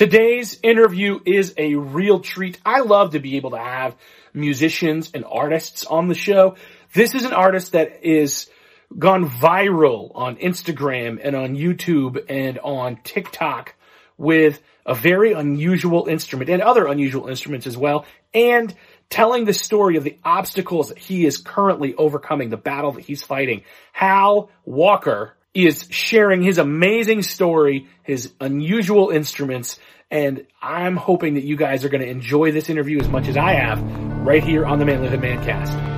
Today's interview is a real treat. I love to be able to have musicians and artists on the show. This is an artist that is gone viral on Instagram and on YouTube and on TikTok with a very unusual instrument and other unusual instruments as well, and telling the story of the obstacles that he is currently overcoming, the battle that he's fighting. Hal Walker is sharing his amazing story, his unusual instruments, and I'm hoping that you guys are going to enjoy this interview as much as I have right here on the Manlihood ManCast.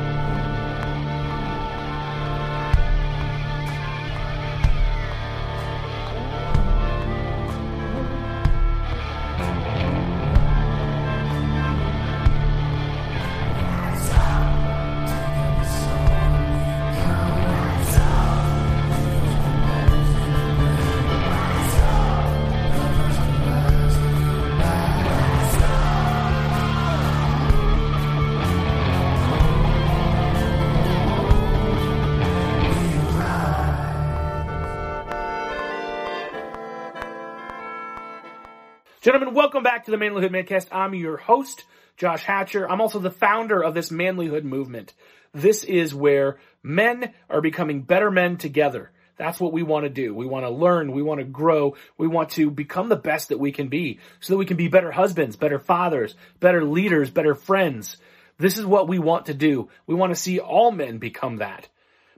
Gentlemen, welcome back to the Manlihood ManCast. I'm your host, Josh Hatcher. I'm also the founder of this Manlihood Movement. This is where men are becoming better men together. That's what we want to do. We want to learn. We want to grow. We want to become the best that we can be so that we can be better husbands, better fathers, better leaders, better friends. This is what we want to do. We want to see all men become that.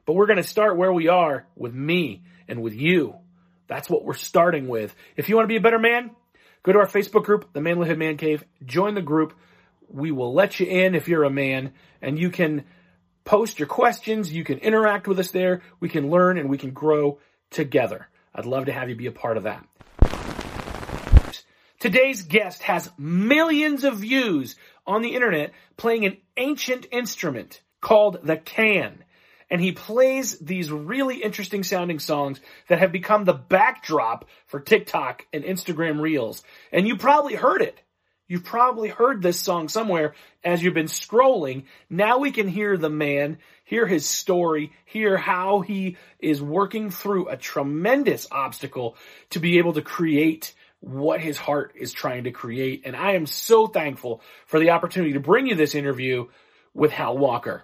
But we're going to start where we are with me and with you. That's what we're starting with. If you want to be a better man, go to our Facebook group, the Manlihood Man Cave. Join the group. We will let you in if you're a man, and you can post your questions. You can interact with us there. We can learn and we can grow together. I'd love to have you be a part of that. Today's guest has millions of views on the internet playing an ancient instrument called the can. And he plays these really interesting sounding songs that have become the backdrop for TikTok and Instagram Reels. And you probably heard it. You've probably heard this song somewhere as you've been scrolling. Now we can hear the man, hear his story, hear how he is working through a tremendous obstacle to be able to create what his heart is trying to create. And I am so thankful for the opportunity to bring you this interview with Hal Walker.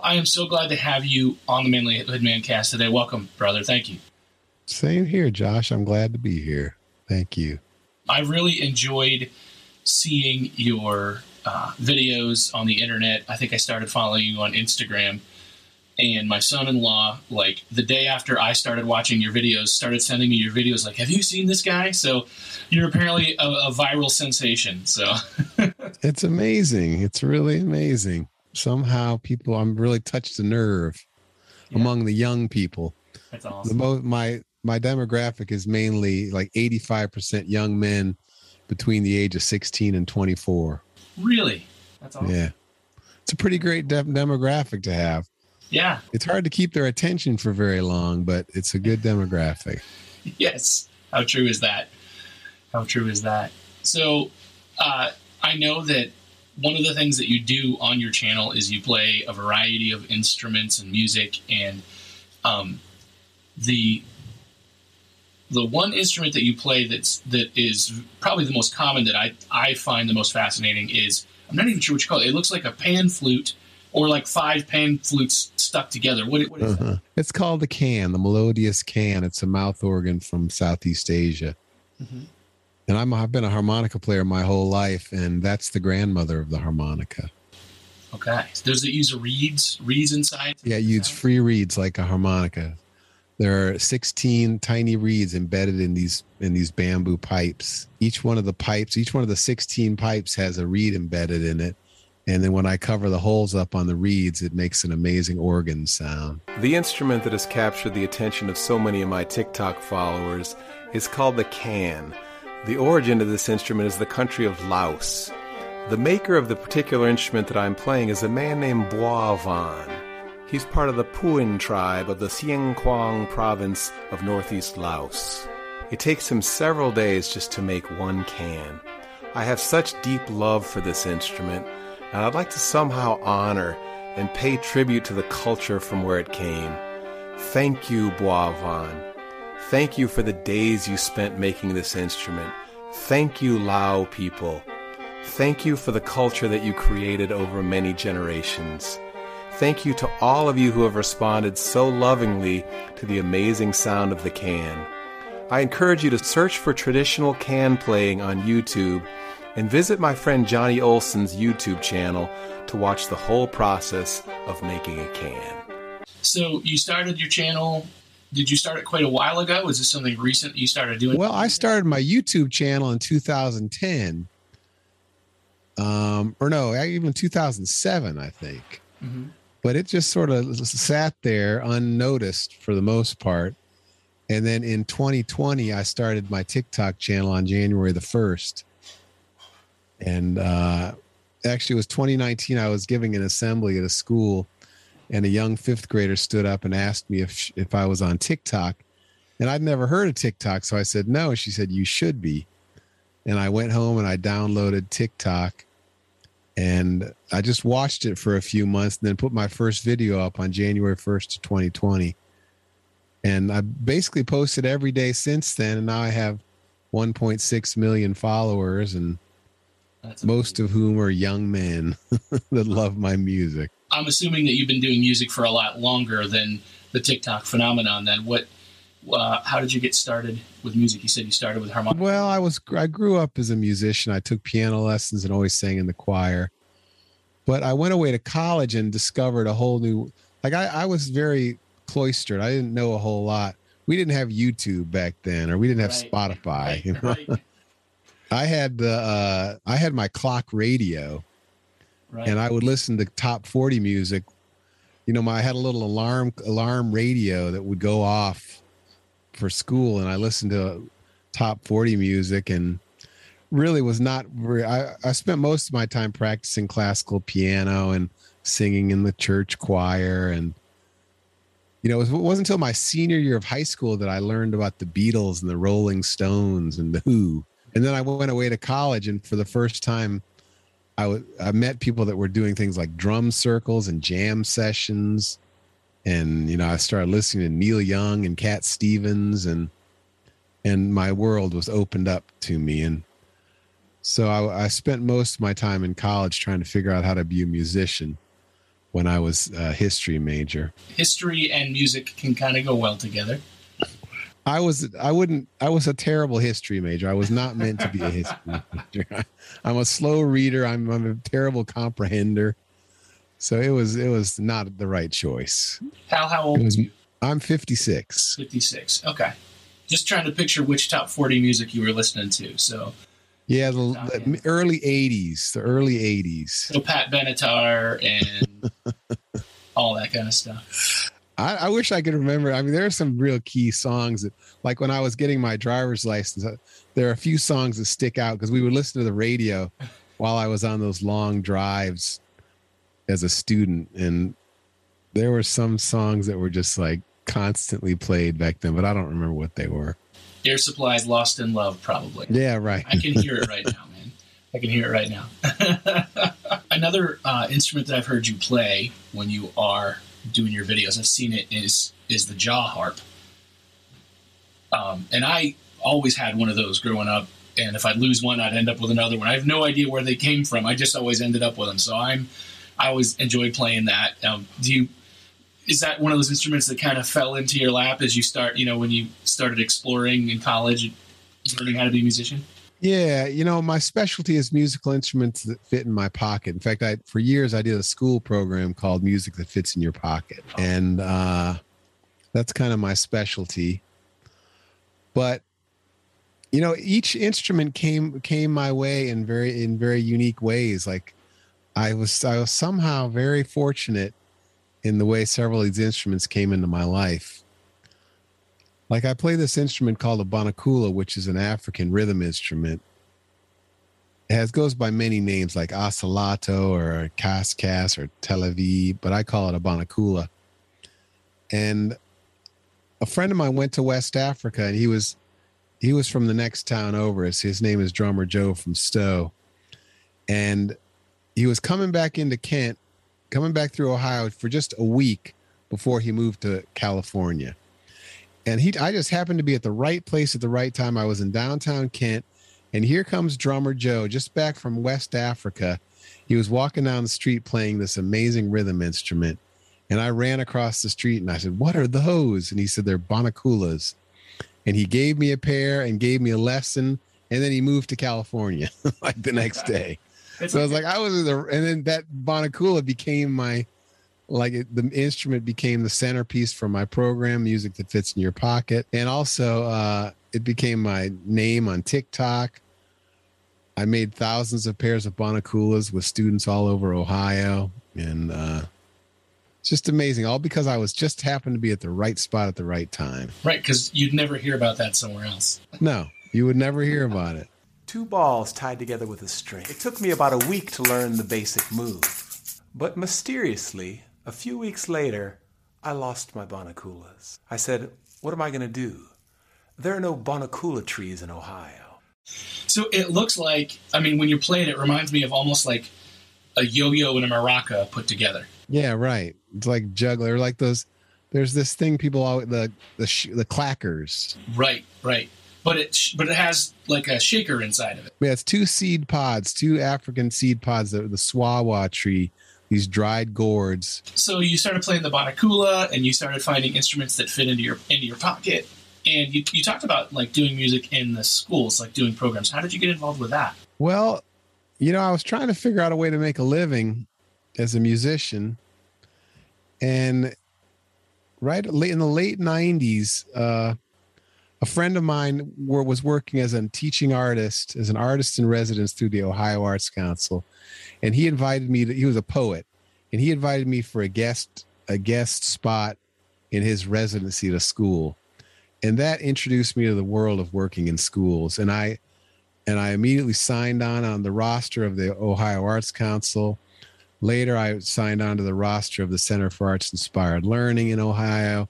I am so glad to have you on the Manlihood ManCast today. Welcome, brother. Thank you. Same here, Josh. I'm glad to be here. Thank you. I really enjoyed seeing your videos on the internet. I think I started following you on Instagram, and my son-in-law, like the day after I started watching your videos, started sending me your videos like, have you seen this guy? So you're apparently a viral sensation. So it's amazing. It's really amazing. Somehow people, I'm really touched the nerve among the young people. That's awesome. My demographic is mainly like 85% young men between the age of 16 and 24. Really? That's awesome. Yeah. It's a pretty great demographic to have. Yeah. It's hard to keep their attention for very long, but it's a good demographic. Yes. How true is that? How true is that? So I know that one of the things that you do on your channel is you play a variety of instruments and music, and the one instrument that you play that is probably the most common that I find the most fascinating is, I'm not even sure what you call it. It looks like a pan flute, or like five pan flutes stuck together. What is that? It's called the can, the melodious can. It's a mouth organ from Southeast Asia. Mm-hmm. And I've been a harmonica player my whole life, and that's the grandmother of the harmonica. Okay. So those that use reeds inside? Yeah, use free reeds like a harmonica. There are 16 tiny reeds embedded in these bamboo pipes. Each one of the 16 pipes has a reed embedded in it. And then when I cover the holes up on the reeds, it makes an amazing organ sound. The instrument that has captured the attention of so many of my TikTok followers is called the can. The origin of this instrument is the country of Laos. The maker of the particular instrument that I'm playing is a man named Boa Van. He's part of the Puin tribe of the Xiangkhouang province of northeast Laos. It takes him several days just to make one can. I have such deep love for this instrument, and I'd like to somehow honor and pay tribute to the culture from where it came. Thank you, Boa Van. Thank you for the days you spent making this instrument. Thank you, Lao people. Thank you for the culture that you created over many generations. Thank you to all of you who have responded so lovingly to the amazing sound of the can. I encourage you to search for traditional can playing on YouTube and visit my friend Johnny Olson's YouTube channel to watch the whole process of making a can. So you started your channel. Did you start it quite a while ago? Is this something recent you started doing? Well, I started my YouTube channel in 2010. Or no, even 2007, I think. Mm-hmm. But it just sort of sat there unnoticed for the most part. And then in 2020, I started my TikTok channel on January the 1st. And actually, it was 2019. I was giving an assembly at a school, and a young fifth grader stood up and asked me if I was on TikTok. And I'd never heard of TikTok, so I said no. She said, you should be. And I went home and I downloaded TikTok. And I just watched it for a few months and then put my first video up on January 1st, 2020. And I basically posted every day since then. And now I have 1.6 million followers, and most of whom are young men that love my music. I'm assuming that you've been doing music for a lot longer than the TikTok phenomenon. Then what? How did you get started with music? You said you started with harmonica. Well, I grew up as a musician. I took piano lessons and always sang in the choir. But I went away to college and discovered a whole new. Like I was very cloistered. I didn't know a whole lot. We didn't have YouTube back then, or we didn't have Spotify. You know? Right. I had my clock radio. Right. And I would listen to top 40 music. You know, I had a little alarm radio that would go off for school, and I listened to top 40 music and really was not. I spent most of my time practicing classical piano and singing in the church choir. And, you know, it wasn't until my senior year of high school that I learned about the Beatles and the Rolling Stones and the Who. And then I went away to college, and for the first time, I met people that were doing things like drum circles and jam sessions. And, you know, I started listening to Neil Young and Cat Stevens, and my world was opened up to me. And so I spent most of my time in college trying to figure out how to be a musician when I was a history major. History and music can kind of go well together. I was a terrible history major. I was not meant to be a history major. I'm a slow reader. I'm a terrible comprehender. So it was not the right choice. How old are you? I'm 56. 56. Okay. Just trying to picture which top 40 music you were listening to. So yeah, the early 80s, So Pat Benatar and all that kind of stuff. I wish I could remember. I mean, there are some real key songs that, like when I was getting my driver's license, there are a few songs that stick out because we would listen to the radio while I was on those long drives as a student. And there were some songs that were just like constantly played back then, but I don't remember what they were. Air Supply's Lost in Love, probably. Yeah, right. I can hear it right now, man. I can hear it right now. Another instrument that I've heard you play when you are doing your videos, I've seen it, is the jaw harp. And I always had one of those growing up, and if I'd lose one, I'd end up with another one. I have no idea where they came from. I just always ended up with them. So I always enjoy playing that. Is that one of those instruments that kind of fell into your lap as you start, you know, when you started exploring in college and learning how to be a musician? Yeah. You know, my specialty is musical instruments that fit in my pocket. In fact, for years, I did a school program called Music That Fits in Your Pocket. And that's kind of my specialty. But, you know, each instrument came my way in very unique ways. Like I was somehow very fortunate in the way several of these instruments came into my life. Like I play this instrument called a bonacula, which is an African rhythm instrument. It goes by many names like oscillato or cascas or televi, but I call it a bonacula. And a friend of mine went to West Africa, and he was from the next town over. His name is Drummer Joe from Stowe. And he was coming back into Kent coming back through Ohio for just a week before he moved to California. And I just happened to be at the right place at the right time. I was in downtown Kent, and here comes Drummer Joe, just back from West Africa. He was walking down the street playing this amazing rhythm instrument. And I ran across the street and I said, "What are those?" And he said, "They're bonaculas." And he gave me a pair and gave me a lesson. And then he moved to California like the next day. So I was like, and then that bonacula became my, the instrument became the centerpiece for my program, Music That Fits in Your Pocket. And also it became my name on TikTok. I made thousands of pairs of bonaculas with students all over Ohio. And it's just amazing, all because I was just happened to be at the right spot at the right time. Right, because you'd never hear about that somewhere else. No, you would never hear about it. Two balls tied together with a string. It took me about a week to learn the basic move. But mysteriously, a few weeks later, I lost my bonaculas. I said, "What am I going to do? There are no bonacula trees in Ohio." So it looks like, I mean, when you play it, it reminds me of almost like a yo-yo and a maraca put together. Yeah, right. It's like juggler, like those. There's this thing people always the clackers. Right, right. But it has like a shaker inside of it. Yeah, it's two seed pods, two African seed pods, the swawa tree, these dried gourds. So you started playing the bonacula, and you started finding instruments that fit into your pocket. And you talked about like doing music in the schools, like doing programs. How did you get involved with that? Well, I was trying to figure out a way to make a living as a musician, and in the late 90s, a friend of mine was working as a teaching artist, as an artist in residence through the Ohio Arts Council. And he invited me he was a poet, and he invited me for a guest spot in his residency at a school. And that introduced me to the world of working in schools. And I immediately signed on the roster of the Ohio Arts Council. Later, I signed on to the roster of the Center for Arts Inspired Learning in Ohio,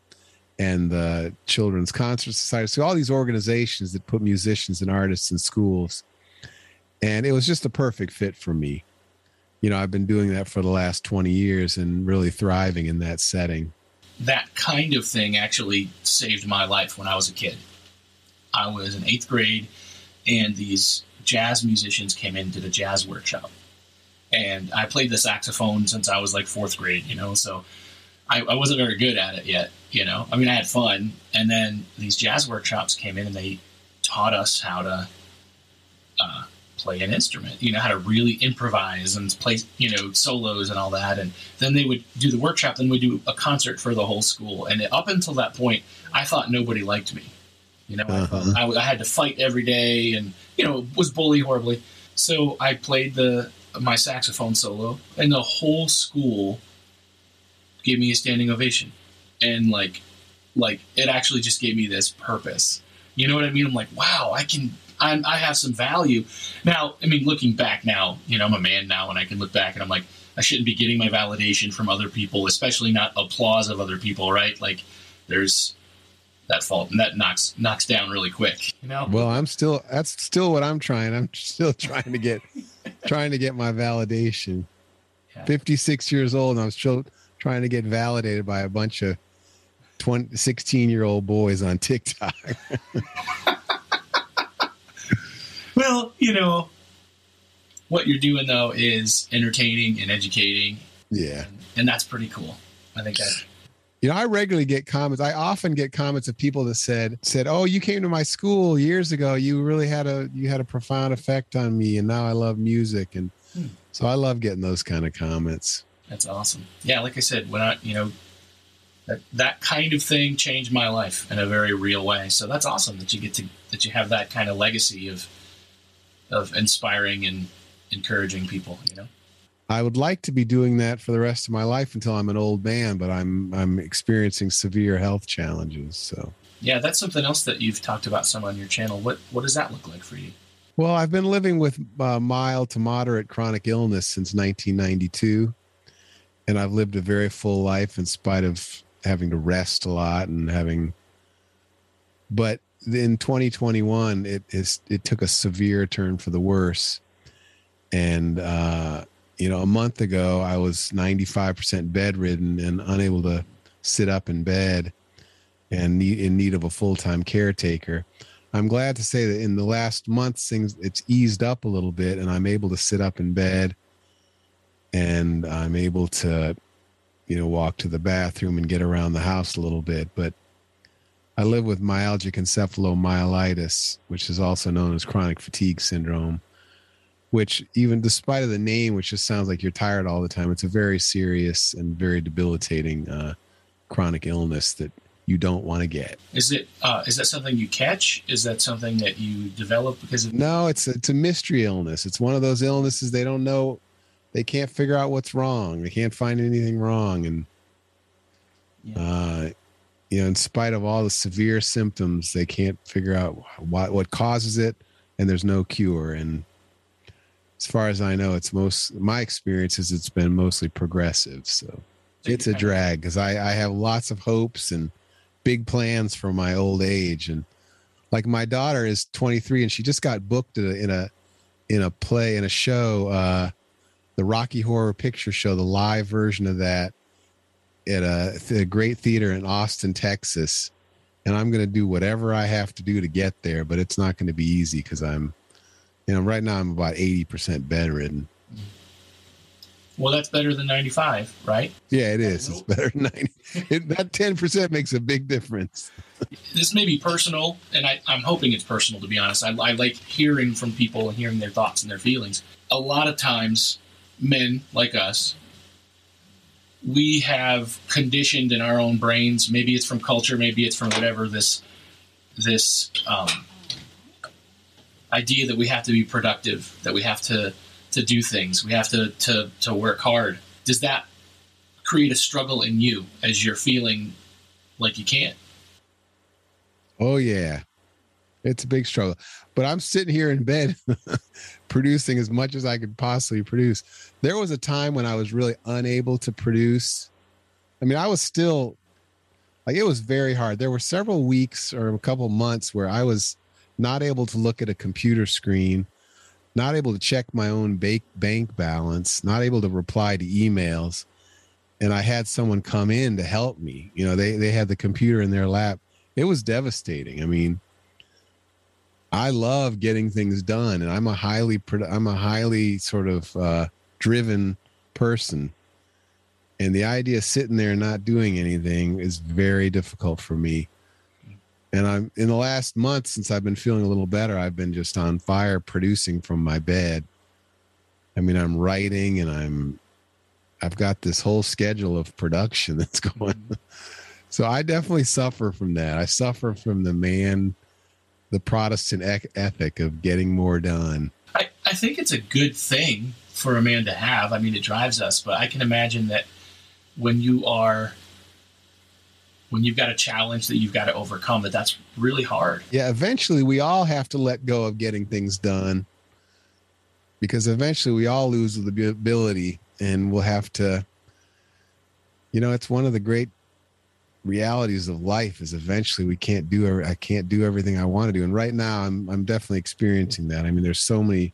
and the Children's Concert Society. So all these organizations that put musicians and artists in schools. And it was just a perfect fit for me. I've been doing that for the last 20 years and really thriving in that setting. That kind of thing actually saved my life when I was a kid. I was in 8th grade, and these jazz musicians came in to the jazz workshop. And I played the saxophone since I was like 4th grade, so I wasn't very good at it yet, I mean, I had fun. And then these jazz workshops came in, and they taught us how to play an instrument, how to really improvise and play, solos and all that. And then they would do the workshop, then we'd do a concert for the whole school. And up until that point, I thought nobody liked me. I had to fight every day and, was bullied horribly. So I played my saxophone solo, and the whole school gave me a standing ovation. And like it actually just gave me this purpose. You know what I mean? I'm like, wow, I have some value now. I mean, looking back now, I'm a man now, and I can look back and I'm like, I shouldn't be getting my validation from other people, especially not applause of other people. Right. Like there's that fault, and that knocks down really quick. Well, that's still what I'm trying. I'm still trying to get, my validation. Yeah. 56 years old. And I'm still trying to get validated by a bunch of 16-year-old boys on TikTok. Well, what you're doing, though, is entertaining and educating. Yeah. And that's pretty cool. I think that. I regularly get comments. I often get comments of people that said, "Oh, you came to my school years ago. You really had you had a profound effect on me. And now I love music." And so I love getting those kind of comments. That's awesome. Yeah, like I said, when I, that kind of thing changed my life in a very real way. So that's awesome that you that you have that kind of legacy of inspiring and encouraging people. I would like to be doing that for the rest of my life until I'm an old man, but I'm experiencing severe health challenges. So yeah, that's something else that you've talked about some on your channel. What does that look like for you? Well, I've been living with mild to moderate chronic illness since 1992. And I've lived a very full life in spite of having to rest a lot but in 2021, it took a severe turn for the worse. And You know, a month ago, I was 95% bedridden and unable to sit up in bed and in need of a full-time caretaker. I'm glad to say that in the last month, it's eased up a little bit, and I'm able to sit up in bed, and I'm able to, you know, walk to the bathroom and get around the house a little bit. But I live with myalgic encephalomyelitis, which is also known as chronic fatigue syndrome, which, even despite of the name, which just sounds like you're tired all the time, it's a very serious and very debilitating chronic illness that you don't want to get. Is that something you catch? Is that something that you develop because of? No, it's a mystery illness. It's one of those illnesses they don't know. They can't figure out what's wrong. They can't find anything wrong. And, yeah. You know, in spite of all the severe symptoms, they can't figure out what causes it, and there's no cure. And as far as I know, my experience is it's been mostly progressive. So it's a drag because I have lots of hopes and big plans for my old age. And like, my daughter is 23 and she just got booked in a play, in a show, the Rocky Horror Picture Show, the live version of that, at a great theater in Austin, Texas. And I'm going to do whatever I have to do to get there, but it's not going to be easy because right now I'm about 80% bedridden. Well, that's better than 95, right? Yeah, it is. It's better than 90. That 10% makes a big difference. This may be personal, and I'm hoping it's personal, to be honest. I like hearing from people and hearing their thoughts and their feelings. A lot of times, men like us, we have conditioned in our own brains, maybe it's from culture, maybe it's from whatever, this idea that we have to be productive, that we have to do things. We have to work hard. Does that create a struggle in you as you're feeling like you can't? Oh, yeah. It's a big struggle. But I'm sitting here in bed producing as much as I could possibly produce. There was a time when I was really unable to produce. I mean, I was still, like, it was very hard. There were several weeks or a couple months where I was not able to look at a computer screen, not able to check my own bank balance, not able to reply to emails. And I had someone come in to help me. You know, they had the computer in their lap. It was devastating. I mean, I love getting things done, and I'm a highly sort of driven person. And the idea of sitting there and not doing anything is very difficult for me. And I'm in the last month, since I've been feeling a little better, I've been just on fire producing from my bed. I mean, I'm writing, and I've got this whole schedule of production that's going on. So I definitely suffer from that. I suffer from the Protestant ethic of getting more done. I think it's a good thing for a man to have. I mean, it drives us, but I can imagine that when you've got a challenge that you've got to overcome, that's really hard. Yeah, eventually we all have to let go of getting things done, because eventually we all lose the ability, and we'll have to, you know, it's one of the great realities of life is eventually I can't do everything I want to do. And right now I'm definitely experiencing that. I mean, there's so many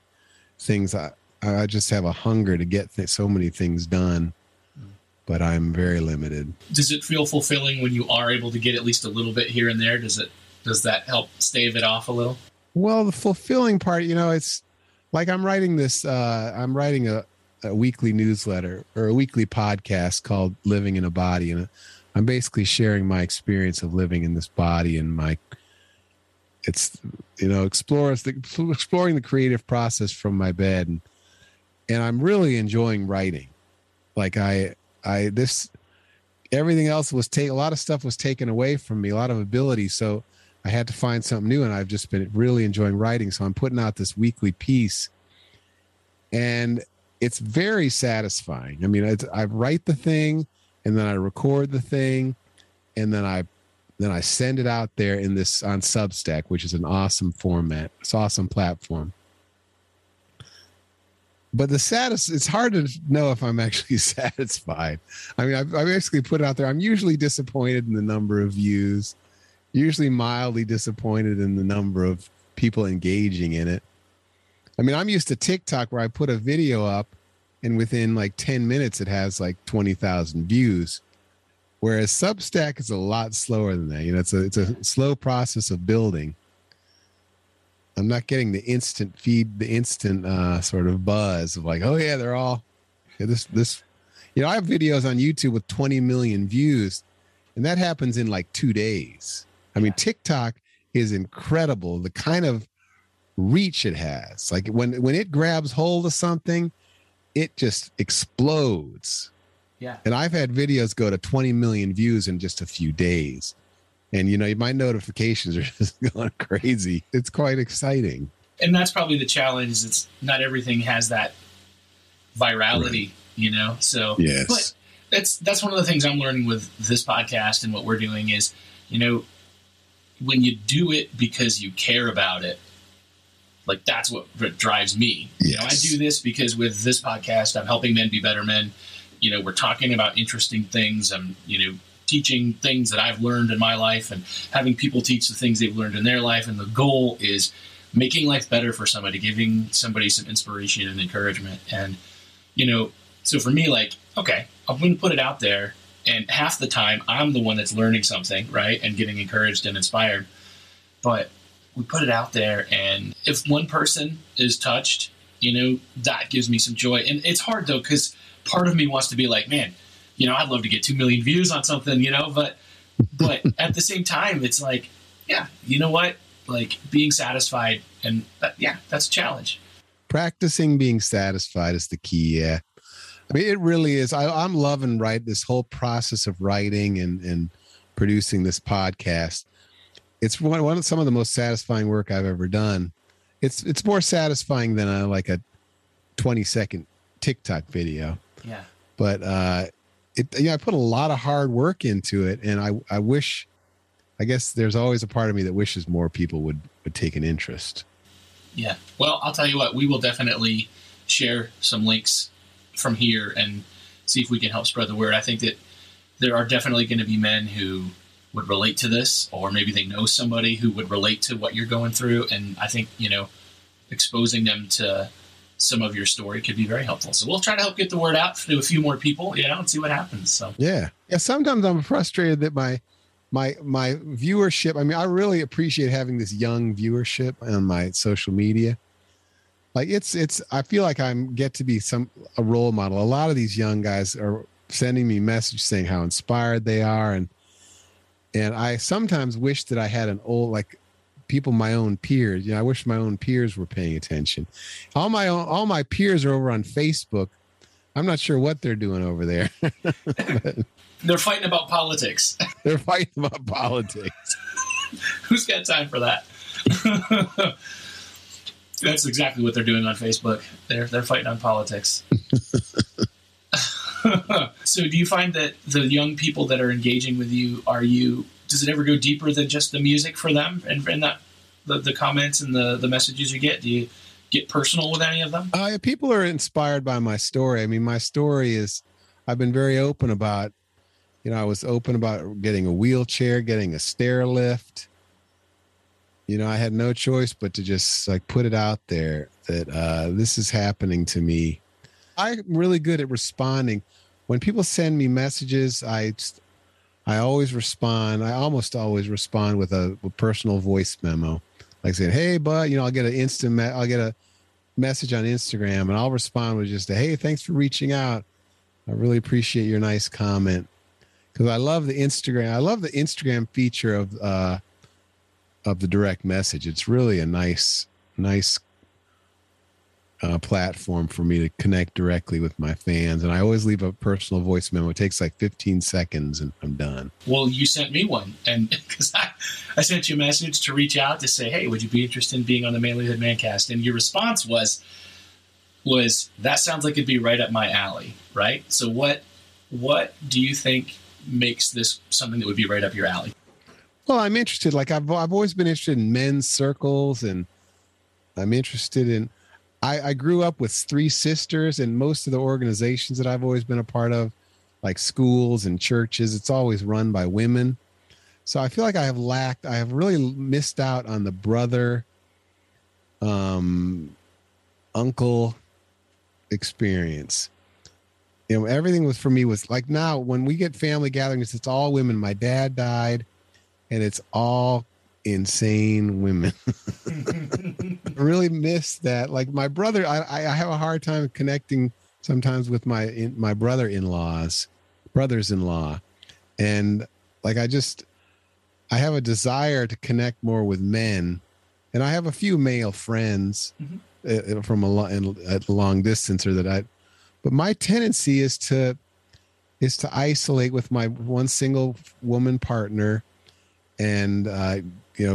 things. I just have a hunger to get so many things done, but I'm very limited. Does it feel fulfilling when you are able to get at least a little bit here and there? Does that help stave it off a little? Well, the fulfilling part, you know, it's like I'm writing a weekly newsletter or a weekly podcast called Living in a Body. And I'm basically sharing my experience of living in this body, and exploring the creative process from my bed. And I'm really enjoying writing. Like, everything else was a lot of stuff was taken away from me, a lot of ability. So I had to find something new, and I've just been really enjoying writing. So I'm putting out this weekly piece, and it's very satisfying. I mean, I write the thing, and then I record the thing, and then I send it out there on Substack, which is an awesome format. It's an awesome platform. But it's hard to know if I'm actually satisfied. I mean, I basically put it out there. I'm usually disappointed in the number of views, usually mildly disappointed in the number of people engaging in it. I mean, I'm used to TikTok, where I put a video up and within like 10 minutes, it has like 20,000 views. Whereas Substack is a lot slower than that. You know, it's a slow process of building. I'm not getting the instant feed, the instant sort of buzz of like, oh yeah, they're all this. You know, I have videos on YouTube with 20 million views, and that happens in like 2 days. I mean, TikTok is incredible. The kind of reach it has, like when it grabs hold of something, it just explodes. Yeah. And I've had videos go to 20 million views in just a few days. And, you know, my notifications are just going crazy. It's quite exciting. And that's probably the challenge. It's not everything has that virality, right. You know? So, yes. But that's one of the things I'm learning with this podcast and what we're doing is, you know, when you do it because you care about it, like that's what drives me. Yes. You know, I do this because with this podcast, I'm helping men be better men. You know, we're talking about interesting things. I'm, you know, teaching things that I've learned in my life and having people teach the things they've learned in their life. And the goal is making life better for somebody, giving somebody some inspiration and encouragement. And, you know, so for me, like, okay, I'm going to put it out there. And half the time I'm the one that's learning something, right? And getting encouraged and inspired. But we put it out there. And if one person is touched, you know, that gives me some joy. And it's hard though, because part of me wants to be like, man, you know, I'd love to get 2 million views on something, you know, but at the same time, it's like, yeah, you know what? Like being satisfied and yeah, that's a challenge. Practicing being satisfied is the key. Yeah. I mean, it really is. I'm loving this whole process of writing and producing this podcast. It's one of some of the most satisfying work I've ever done. It's more satisfying than a 20-second TikTok video. Yeah. But, I put a lot of hard work into it, and I wish, I guess there's always a part of me that wishes more people would take an interest. Yeah. Well, I'll tell you what, we will definitely share some links from here and see if we can help spread the word. I think that there are definitely going to be men who would relate to this, or maybe they know somebody who would relate to what you're going through. And I think, you know, exposing them to some of your story could be very helpful. So we'll try to help get the word out to a few more people, you know, and see what happens. So, yeah. Sometimes I'm frustrated that my viewership, I mean, I really appreciate having this young viewership on my social media. Like I feel like I'm get to be a role model. A lot of these young guys are sending me messages saying how inspired they are. And I sometimes wish that I had an old, like, people my own peers, you know, I wish my own peers were paying attention. All my peers are over on Facebook. I'm not sure what they're doing over there. They're fighting about politics. They're fighting about politics. Who's got time for that? That's exactly what they're doing on Facebook. They're fighting on politics. So do you find that the young people that are engaging with you, does it ever go deeper than just the music for them and that the comments and the messages you get? Do you get personal with any of them? People are inspired by my story. I mean, my story is, I've been very open about, you know, I was open about getting a wheelchair, getting a stair lift. You know, I had no choice but to just like put it out there that this is happening to me. I'm really good at responding. When people send me messages, I always respond. I almost always respond with a personal voice memo, like saying, "Hey, bud," you know, I'll get a message on Instagram, and I'll respond with just a, "Hey, thanks for reaching out. I really appreciate your nice comment." Because I love the Instagram. I love the Instagram feature of the direct message. It's really a nice platform for me to connect directly with my fans. And I always leave a personal voice memo. It takes like 15 seconds and I'm done. Well, you sent me one. And because I sent you a message to reach out to say, hey, would you be interested in being on the Manlihood ManCast? And your response was that sounds like it'd be right up my alley, right? So what do you think makes this something that would be right up your alley? Well, I'm interested. Like I've always been interested in men's circles, and I'm interested in, I grew up with 3 sisters, and most of the organizations that I've always been a part of, like schools and churches, it's always run by women. So I feel like I have really missed out on the brother, uncle experience. You know, everything was for me was like, now when we get family gatherings, it's all women. My dad died and it's all insane women. I really miss that. Like my brother, I have a hard time connecting sometimes with my brothers-in-law. And like, I have a desire to connect more with men, and I have a few male friends from a long distance, or that but my tendency is to isolate with my one single woman partner and,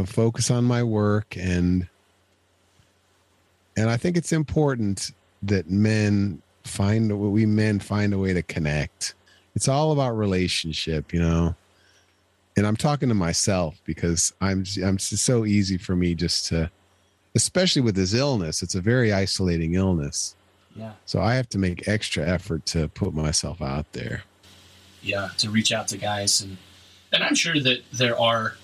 focus on my work. And I think it's important that we men find a way to connect. It's all about relationship, and I'm talking to myself because I'm so easy for me just to, especially with this illness, it's a very isolating illness. Yeah. So I have to make extra effort to put myself out there. Yeah. To reach out to guys. And I'm sure that there are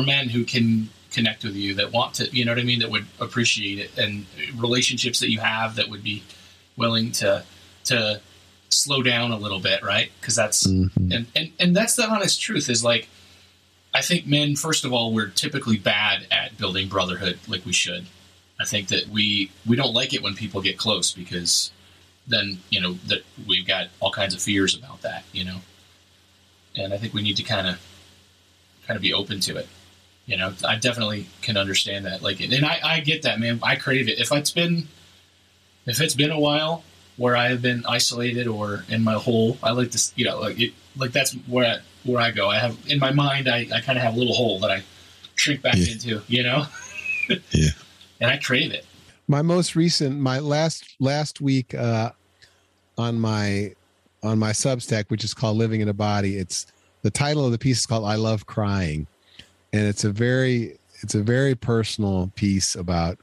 men who can connect with you that want to, you know what I mean? That would appreciate it, and relationships that you have that would be willing to slow down a little bit. Right. Cause that's, and that's the honest truth is, like, I think men, first of all, we're typically bad at building brotherhood. Like we should. I think that we don't like it when people get close, because then, that we've got all kinds of fears about that, and I think we need to kind of be open to it. I definitely can understand that. Like, and I get that, man. I crave it. If it's been a while where I have been isolated or in my hole, I like to, that's where I go. I have in my mind, I kind of have a little hole that I shrink back into, Yeah. And I crave it. My most recent, last week on my Substack, which is called Living in a Body, it's the title of the piece is called "I Love Crying," and it's a very personal piece about.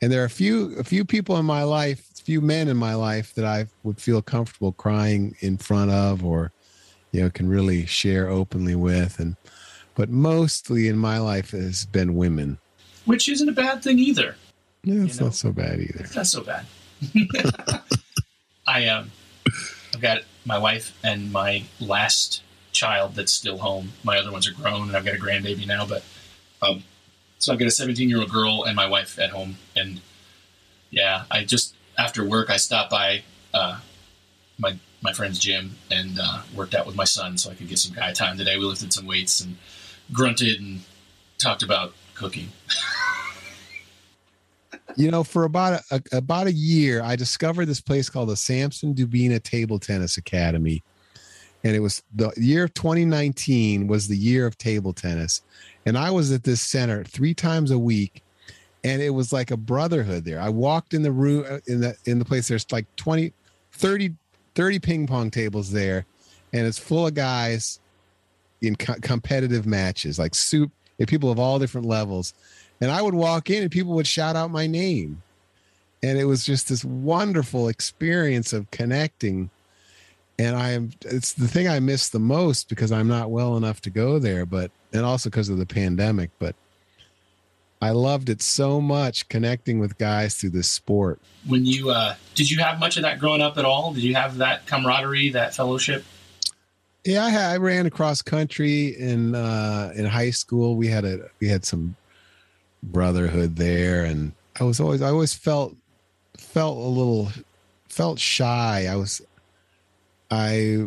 And there are a few people in my life, a few men in my life that I would feel comfortable crying in front of, or can really share openly with, but mostly in my life has been women. Which isn't a bad thing either. Yeah, it's not so bad either. It's not so bad. I've got my wife and my last child that's still home. My other ones are grown, and I've got a grandbaby now. But so I've got a 17-year-old girl and my wife at home. And yeah, I just after work I stopped by my friend's gym and worked out with my son, so I could get some guy time today. We lifted some weights and grunted and talked about cooking. For about a year, I discovered this place called the Samson Dubina Table Tennis Academy, and it was the year 2019 was the year of table tennis, and I was at this center 3 times a week, and it was like a brotherhood there. I walked in the room in the place. There's like 30 ping pong tables there, and it's full of guys in competitive matches, like soup. People of all different levels. And I would walk in and people would shout out my name. And it was just this wonderful experience of connecting. And it's the thing I miss the most, because I'm not well enough to go there, and also because of the pandemic, but I loved it so much, connecting with guys through this sport. When you, did you have much of that growing up at all? Did you have that camaraderie, that fellowship? Yeah, I ran across country in high school. We had some brotherhood there, and I always felt shy. I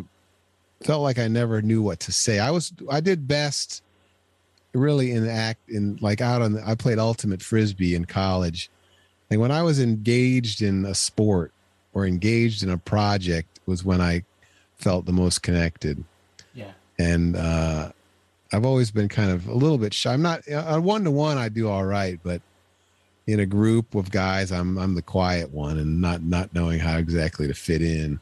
felt like I never knew what to say. I did best really I played ultimate frisbee in college, and when I was engaged in a sport or engaged in a project was when I felt the most connected. Yeah. And I've always been kind of a little bit shy. I'm not on one-to-one. I do all right, but in a group of guys, I'm the quiet one, and not knowing how exactly to fit in.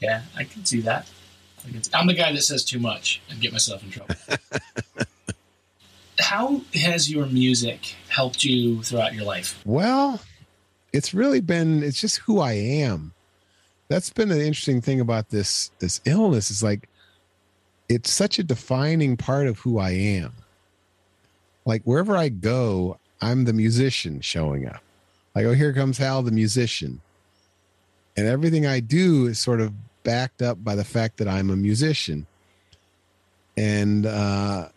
Yeah, I can see that. I'm the guy that says too much and get myself in trouble. How has your music helped you throughout your life? Well, it's just who I am. That's been an interesting thing about this illness. It's like, it's such a defining part of who I am. Like wherever I go, I'm the musician showing up. Like, oh, here comes Hal, the musician. And everything I do is sort of backed up by the fact that I'm a musician. And, you know,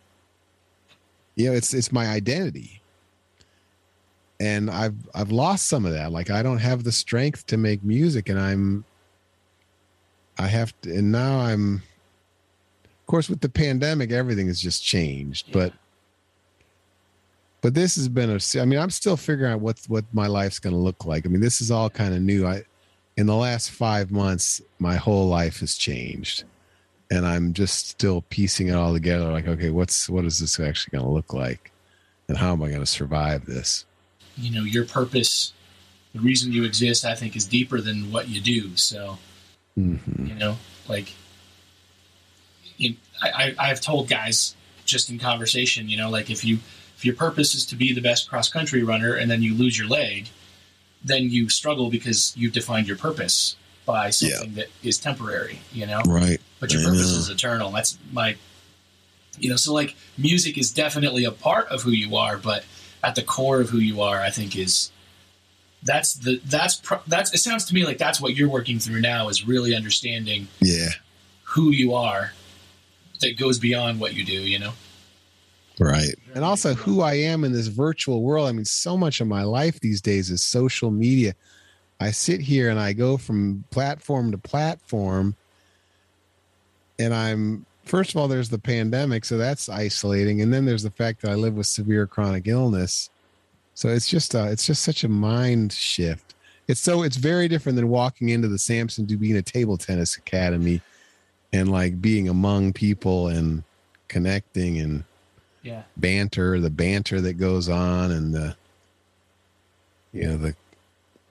it's my identity. And I've lost some of that. Like, I don't have the strength to make music, and I have to, and now I'm, of course, with the pandemic, everything has just changed, yeah. But this has been a, I mean, I'm still figuring out what my life's going to look like. I mean, this is all kind of new. In the last 5 months, my whole life has changed, and I'm just still piecing it all together. Like, okay, what is this actually going to look like? And how am I going to survive this? You know, your purpose, the reason you exist, I think, is deeper than what you do. So, mm-hmm. you know, like, I've told guys just in conversation, you know, like, if your purpose is to be the best cross country runner and then you lose your leg, then you struggle because you've defined your purpose by something yeah. that is temporary, you know? Right. But your purpose is eternal. That's my, you know, so like music is definitely a part of who you are, but at the core of who you are, I think is that's, it sounds to me like that's what you're working through now, is really understanding yeah. who you are that goes beyond what you do, you know? Right. And also who I am in this virtual world. I mean, so much of my life these days is social media. I sit here and I go from platform to platform, and I'm, first of all, there's the pandemic, so that's isolating. And then there's the fact that I live with severe chronic illness. So it's just such a mind shift. It's very different than walking into the Samson Dubina Table Tennis Academy and like being among people and connecting and yeah. the banter that goes on, and the, you know, the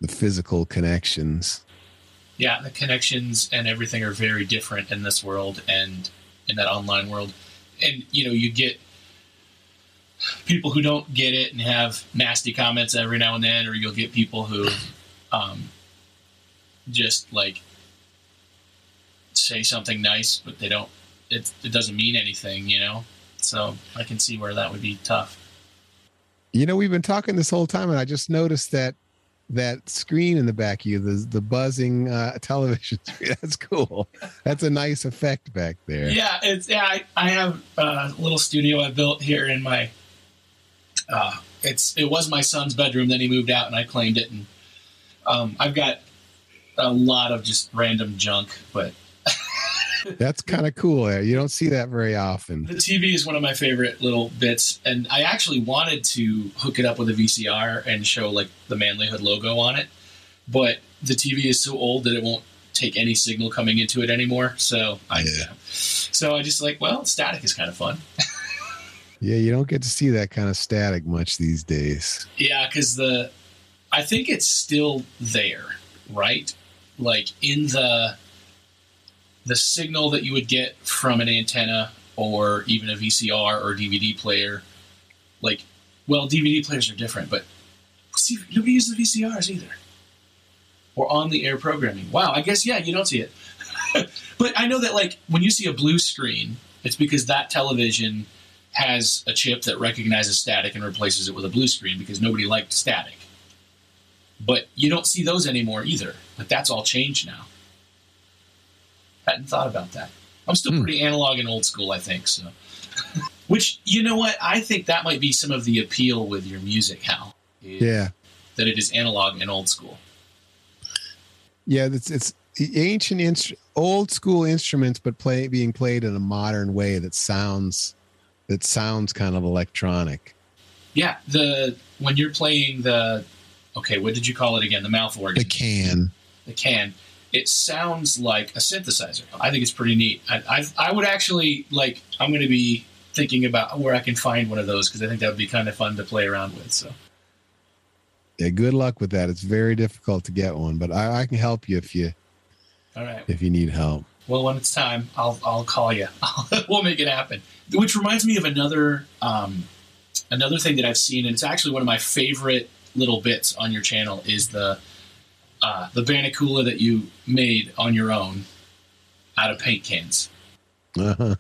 physical connections. Yeah. The connections and everything are very different in this world and in that online world. And, you know, you get people who don't get it and have nasty comments every now and then, or you'll get people who, just like say something nice, but they don't, it doesn't mean anything, you know? So I can see where that would be tough. You know, we've been talking this whole time, and I just noticed that screen in the back of you, the buzzing television screen. That's cool. That's a nice effect back there. Yeah, I have a little studio I built here in my. It was my son's bedroom. Then he moved out, and I claimed it. And I've got a lot of just random junk, but. That's kind of cool. You don't see that very often. The TV is one of my favorite little bits. And I actually wanted to hook it up with a VCR and show like the Manlihood logo on it. But the TV is so old that it won't take any signal coming into it anymore. So I just like, well, static is kind of fun. Yeah, you don't get to see that kind of static much these days. Yeah, because I think it's still there, right? Like in the signal that you would get from an antenna or even a VCR or DVD player, like, well, DVD players are different, but see, nobody uses the VCRs either. Or on the air programming. Wow. I guess, yeah, you don't see it. But I know that like when you see a blue screen, it's because that television has a chip that recognizes static and replaces it with a blue screen because nobody liked static, but you don't see those anymore either. Like that's all changed now. Hadn't thought about that. I'm still pretty analog and old school, I think. So, which, you know what? I think that might be some of the appeal with your music, Hal. Yeah. That it is analog and old school. Yeah, it's ancient, old school instruments, but being played in a modern way that sounds kind of electronic. Yeah. When you're playing what did you call it again? The mouth organ. The can. It sounds like a synthesizer. I think it's pretty neat. I would actually like. I'm going to be thinking about where I can find one of those because I think that would be kind of fun to play around with. So, yeah. Good luck with that. It's very difficult to get one, but I can help you if you. All right. If you need help. Well, when it's time, I'll call you. We'll make it happen. Which reminds me of another thing that I've seen, and it's actually one of my favorite little bits on your channel is the bonacula that you made on your own out of paint cans. Uh-huh.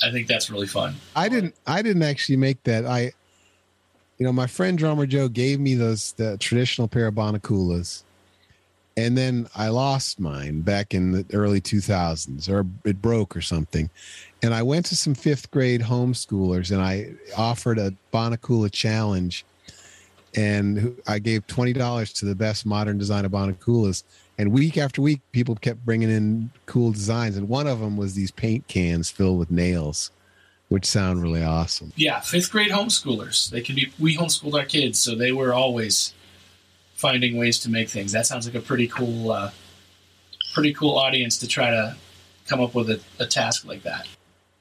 I think that's really fun. I didn't actually make that. My friend Drummer Joe gave me the traditional pair of bonaculas, And then I lost mine back in the early 2000s, or it broke or something. And I went to some fifth grade homeschoolers and I offered a bonacula challenge. And I gave $20 to the best modern design of bonaculas. And week after week, people kept bringing in cool designs. And one of them was these paint cans filled with nails, which sound really awesome. Yeah, fifth grade homeschoolers. They could be. We homeschooled our kids, so they were always finding ways to make things. That sounds like a pretty cool audience to try to come up with a task like that.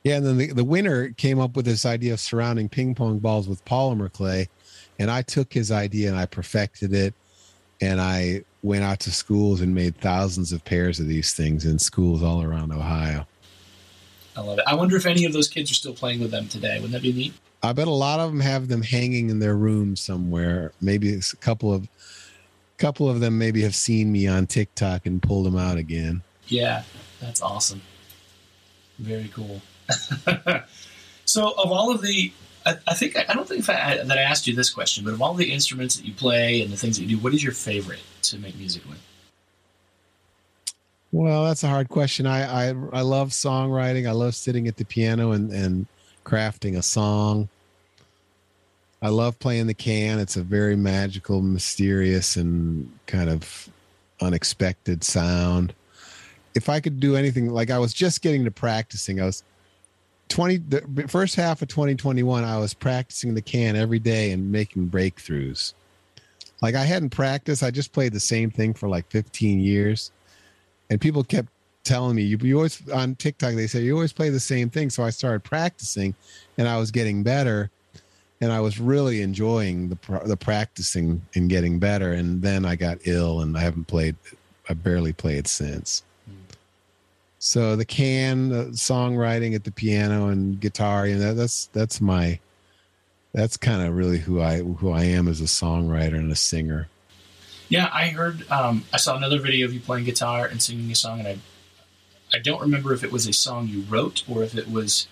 Yeah, and then the winner came up with this idea of surrounding ping pong balls with polymer clay. And I took his idea and I perfected it. And I went out to schools and made thousands of pairs of these things in schools all around Ohio. I love it. I wonder if any of those kids are still playing with them today. Wouldn't that be neat? I bet a lot of them have them hanging in their room somewhere. Maybe it's a couple of them maybe have seen me on TikTok and pulled them out again. Yeah, that's awesome. Very cool. So of all of the... I don't think I asked you this question, but of all the instruments that you play and the things that you do, what is your favorite to make music with? Well, that's a hard question. I love songwriting. I love sitting at the piano and crafting a song. I love playing the can. It's a very magical, mysterious, and kind of unexpected sound. If I could do anything, like I was just getting to practicing. The first half of 2021, I was practicing the can every day and making breakthroughs. Like I hadn't practiced. I just played the same thing for like 15 years. And people kept telling me, you always, on TikTok, they say, you always play the same thing. So I started practicing and I was getting better. And I was really enjoying the practicing and getting better. And then I got ill and I barely played since. So the can, songwriting at the piano and guitar, you know, that's kind of really who I am as a songwriter and a singer. Yeah, I heard, I saw another video of you playing guitar and singing a song, and I don't remember if it was a song you wrote or if it was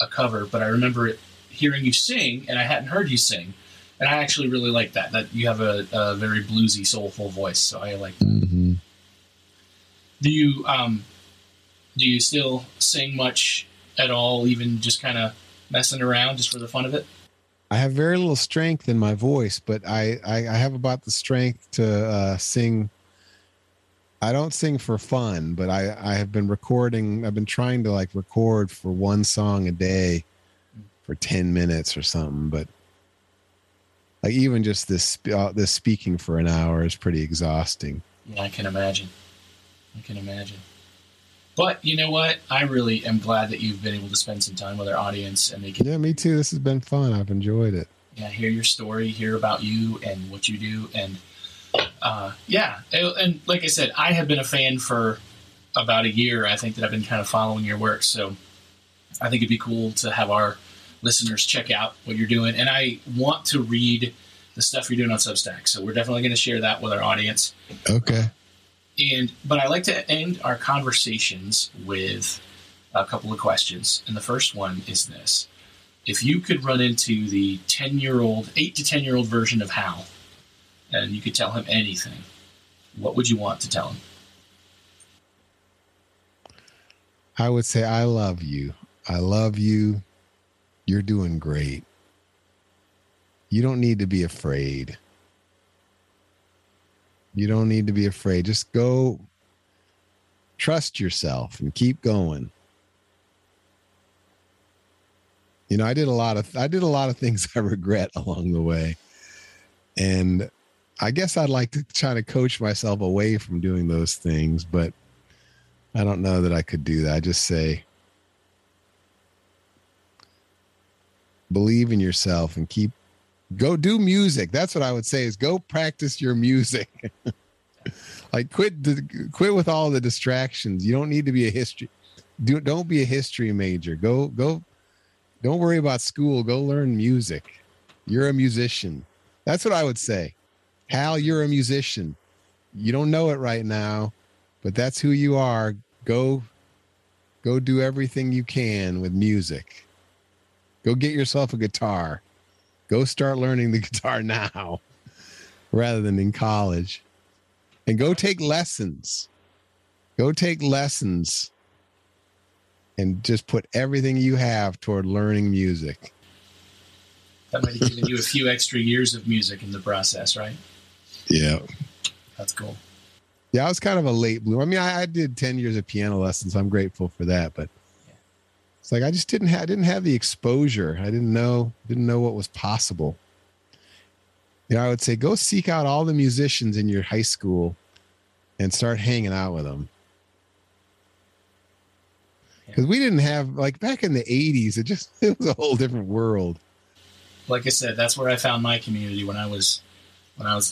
a cover, but I remember hearing you sing, and I hadn't heard you sing, and I actually really like that you have a very bluesy, soulful voice, so I like that. Mm-hmm. Do you still sing much at all, even just kind of messing around just for the fun of it? I have very little strength in my voice, but I have about the strength to sing. I don't sing for fun, but I have been recording. I've been trying to like record for one song a day for 10 minutes or something. But like even just this speaking for an hour is pretty exhausting. Yeah, I can imagine. But you know what? I really am glad that you've been able to spend some time with our audience. And yeah, me too. This has been fun. I've enjoyed it. Yeah, hear your story, hear about you and what you do. And yeah, and like I said, I have been a fan for about a year. I think that I've been kind of following your work. So I think it'd be cool to have our listeners check out what you're doing. And I want to read the stuff you're doing on Substack. So we're definitely going to share that with our audience. Okay. But I like to end our conversations with a couple of questions. And the first one is this. If you could run into the 8 to 10-year-old version of Hal, and you could tell him anything, what would you want to tell him? I would say, I love you. I love you. You're doing great. You don't need to be afraid. You don't need to be afraid. Just go trust yourself and keep going. You know, I did a lot of things I regret along the way. And I guess I'd like to try to coach myself away from doing those things, but I don't know that I could do that. I just say, believe in yourself and go do music. That's what I would say is go practice your music. Like quit with all the distractions. You don't need to be don't be a history major. Go, don't worry about school. Go learn music. You're a musician. That's what I would say. Hal, you're a musician. You don't know it right now, but that's who you are. Go do everything you can with music. Go get yourself a guitar. Go start learning the guitar now rather than in college. and go take lessons. Go take lessons and just put everything you have toward learning music. That might have given you a few extra years of music in the process, right? Yeah. That's cool. Yeah, I was kind of a late bloomer. I mean, I did 10 years of piano lessons. I'm grateful for that, but yeah. It's like I just didn't have the exposure. I didn't know what was possible. You know, I would say go seek out all the musicians in your high school and start hanging out with them. Because we didn't have, like, back in the 80s, it was a whole different world. Like I said, that's where I found my community when I was about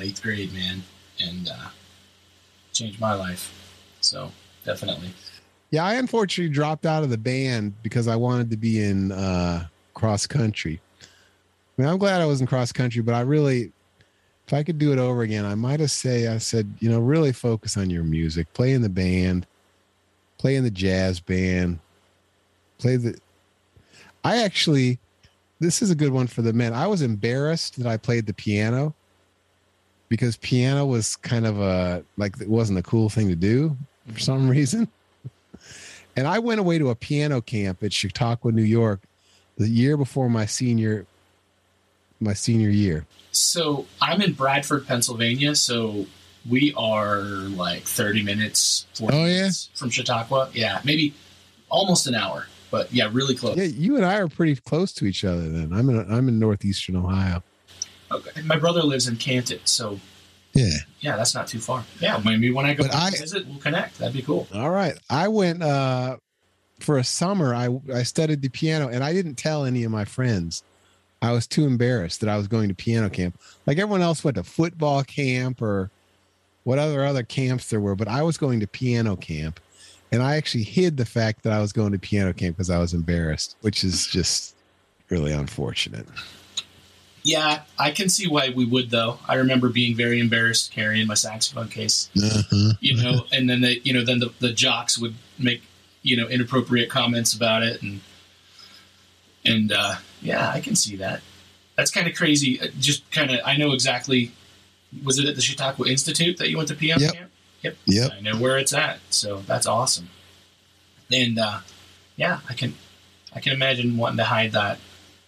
8th grade, man, and changed my life. So definitely. Yeah, I unfortunately dropped out of the band because I wanted to be in cross country. I mean, I'm glad I was in cross country, but I really, if I could do it over again, I said, you know, really focus on your music, play in the band, play in the jazz band, this is a good one for the men. I was embarrassed that I played the piano because piano was kind of it wasn't a cool thing to do for some reason. And I went away to a piano camp at Chautauqua, New York, the year before my senior year. So I'm in Bradford, Pennsylvania. So we are like 30 minutes, 40 minutes from Chautauqua. Yeah, maybe almost an hour. But yeah, really close. Yeah, you and I are pretty close to each other then. I'm in northeastern Ohio. Okay. My brother lives in Canton, so yeah, that's not too far. Yeah, maybe when I go visit, we'll connect. That'd be cool. All right. I went for a summer. I studied the piano, and I didn't tell any of my friends. I was too embarrassed that I was going to piano camp. Like everyone else went to football camp or what other camps there were, but I was going to piano camp. And I actually hid the fact that I was going to piano camp because I was embarrassed, which is just really unfortunate. Yeah, I can see why we would, though. I remember being very embarrassed carrying my saxophone case, you know, and then the jocks would make, you know, inappropriate comments about it. And yeah, I can see that. That's kind of crazy. I know exactly. Was it at the Chautauqua Institute that you went to piano camp? Yep. I know where it's at. So that's awesome. And yeah, I can imagine wanting to hide that.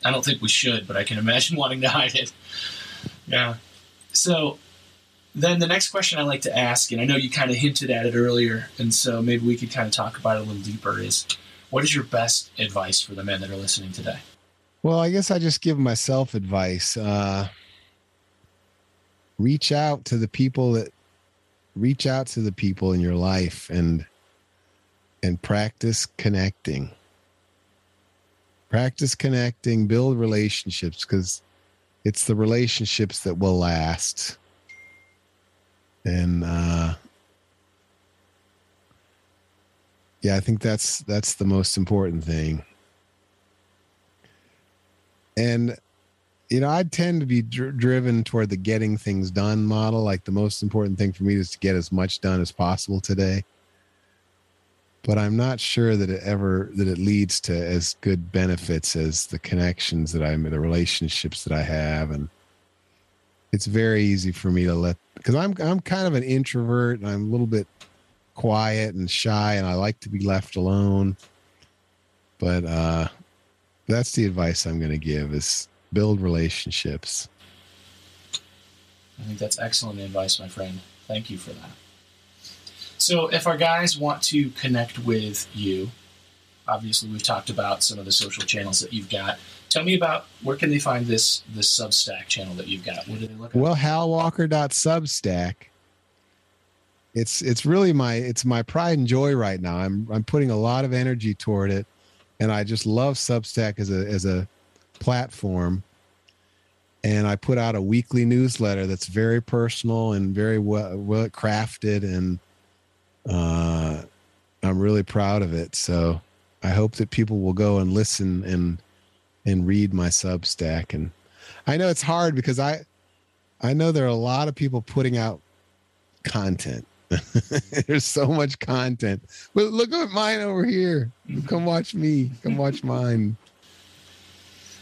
I don't think we should, but I can imagine wanting to hide it. Yeah. So then the next question I like to ask, and I know you kind of hinted at it earlier, and so maybe we could kind of talk about it a little deeper, is what is your best advice for the men that are listening today? Well, I guess I just give myself advice. Reach out to the people in your life and practice connecting. Practice connecting, build relationships, because it's the relationships that will last. And yeah, I think that's the most important thing. And you know, I tend to be driven toward the getting things done model. Like the most important thing for me is to get as much done as possible today. But I'm not sure that it leads to as good benefits as the connections that the relationships that I have. And it's very easy for me to because I'm kind of an introvert and I'm a little bit quiet and shy and I like to be left alone. But that's the advice I'm going to give is, build relationships. I think that's excellent advice, my friend. Thank you for that. So if our guys want to connect with you, obviously we've talked about some of the social channels that you've got. Tell me about where can they find this Substack channel that you've got? What do they look at? Well, halwalker.substack. It's really my pride and joy right now. I'm putting a lot of energy toward it, and I just love Substack as a platform, and I put out a weekly newsletter that's very personal and very well crafted, and I'm really proud of it. So I hope that people will go and listen and read my Substack. And I know it's hard because I know there are a lot of people putting out content. There's so much content. But look at mine over here. Come watch me. Come watch mine.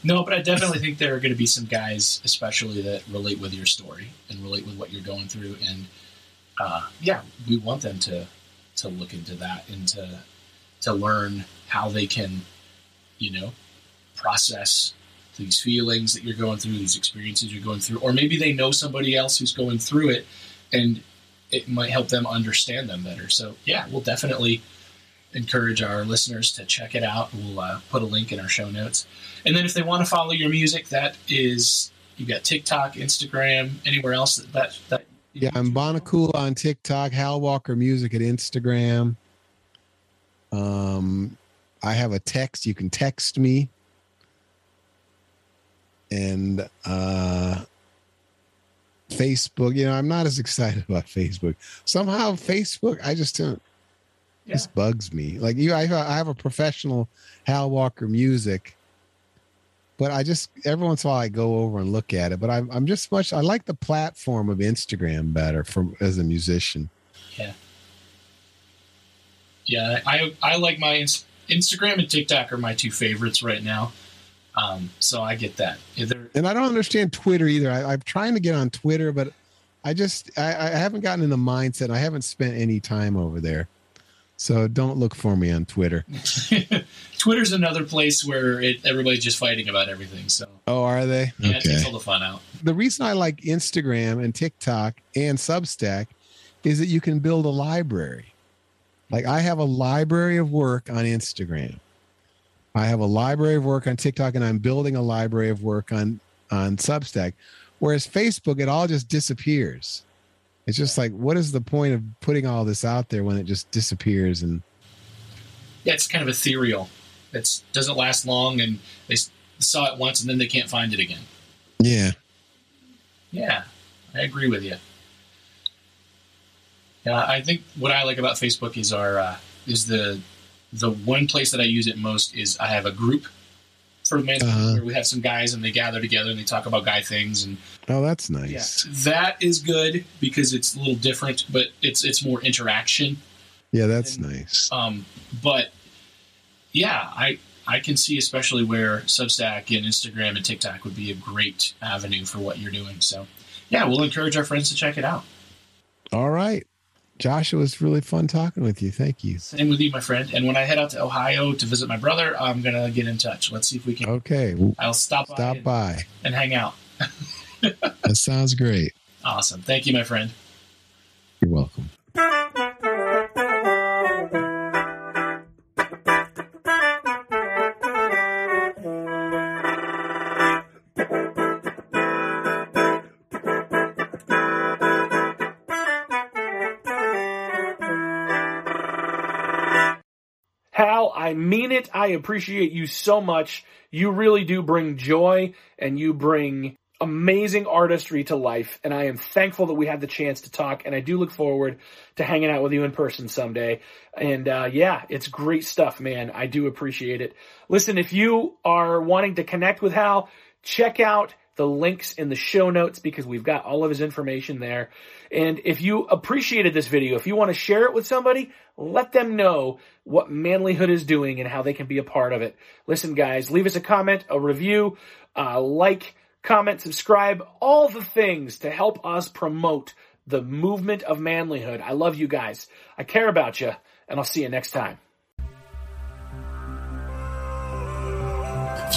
No, but I definitely think there are going to be some guys, especially that relate with your story and relate with what you're going through. And yeah, we want them to look into that and to learn how they can, you know, process these feelings that you're going through, these experiences you're going through, or maybe they know somebody else who's going through it and it might help them understand them better. So yeah, we'll definitely encourage our listeners to check it out. We'll put a link in our show notes. And then if they want to follow your music, that is, you've got TikTok, Instagram, anywhere else that yeah, I'm Bonacula on TikTok, Hal Walker Music at Instagram. I have a text. You can text me. And Facebook, you know, I'm not as excited about Facebook. Somehow Facebook, I just don't. Yeah. This bugs me. Like you, I have a professional Hal Walker Music, but I just every once in a while I go over and look at it. But I'm just much. I like the platform of Instagram better from as a musician. Yeah, yeah. I like my Instagram and TikTok are my two favorites right now. So I get that. And I don't understand Twitter either. I'm trying to get on Twitter, but I haven't gotten in the mindset. I haven't spent any time over there. So don't look for me on Twitter. Twitter's another place where everybody's just fighting about everything. So oh, are they? Yeah, okay. It takes all the fun out. The reason I like Instagram and TikTok and Substack is that you can build a library. Like I have a library of work on Instagram. I have a library of work on TikTok, and I'm building a library of work on Substack. Whereas Facebook, it all just disappears. It's just like, what is the point of putting all this out there when it just disappears? And yeah, it's kind of ethereal. It doesn't last long, and they saw it once, and then they can't find it again. Yeah. Yeah, I agree with you. Yeah, I think what I like about Facebook is the one place that I use it most is I have a group for men where we have some guys and they gather together and they talk about guy things. And oh, that's nice. Yeah, that is good because it's a little different, but it's more interaction. Yeah, that's nice. But yeah, I can see especially where Substack and Instagram and TikTok would be a great avenue for what you're doing. So yeah, we'll encourage our friends to check it out. All right. Joshua, it's really fun talking with you. Thank you. Same with you, my friend. And when I head out to Ohio to visit my brother, I'm going to get in touch. Let's see if we can. Okay. I'll stop by and hang out. That sounds great. Awesome. Thank you, my friend. You're welcome. I mean it. I appreciate you so much. You really do bring joy and you bring amazing artistry to life. And I am thankful that we had the chance to talk. And I do look forward to hanging out with you in person someday. And yeah, it's great stuff, man. I do appreciate it. Listen, if you are wanting to connect with Hal, check out the links in the show notes because we've got all of his information there. And if you appreciated this video, if you want to share it with somebody, let them know what Manlihood is doing and how they can be a part of it. Listen, guys, leave us a comment, a review, like, comment, subscribe, all the things to help us promote the movement of manlihood. I love you guys. I care about you, and I'll see you next time. If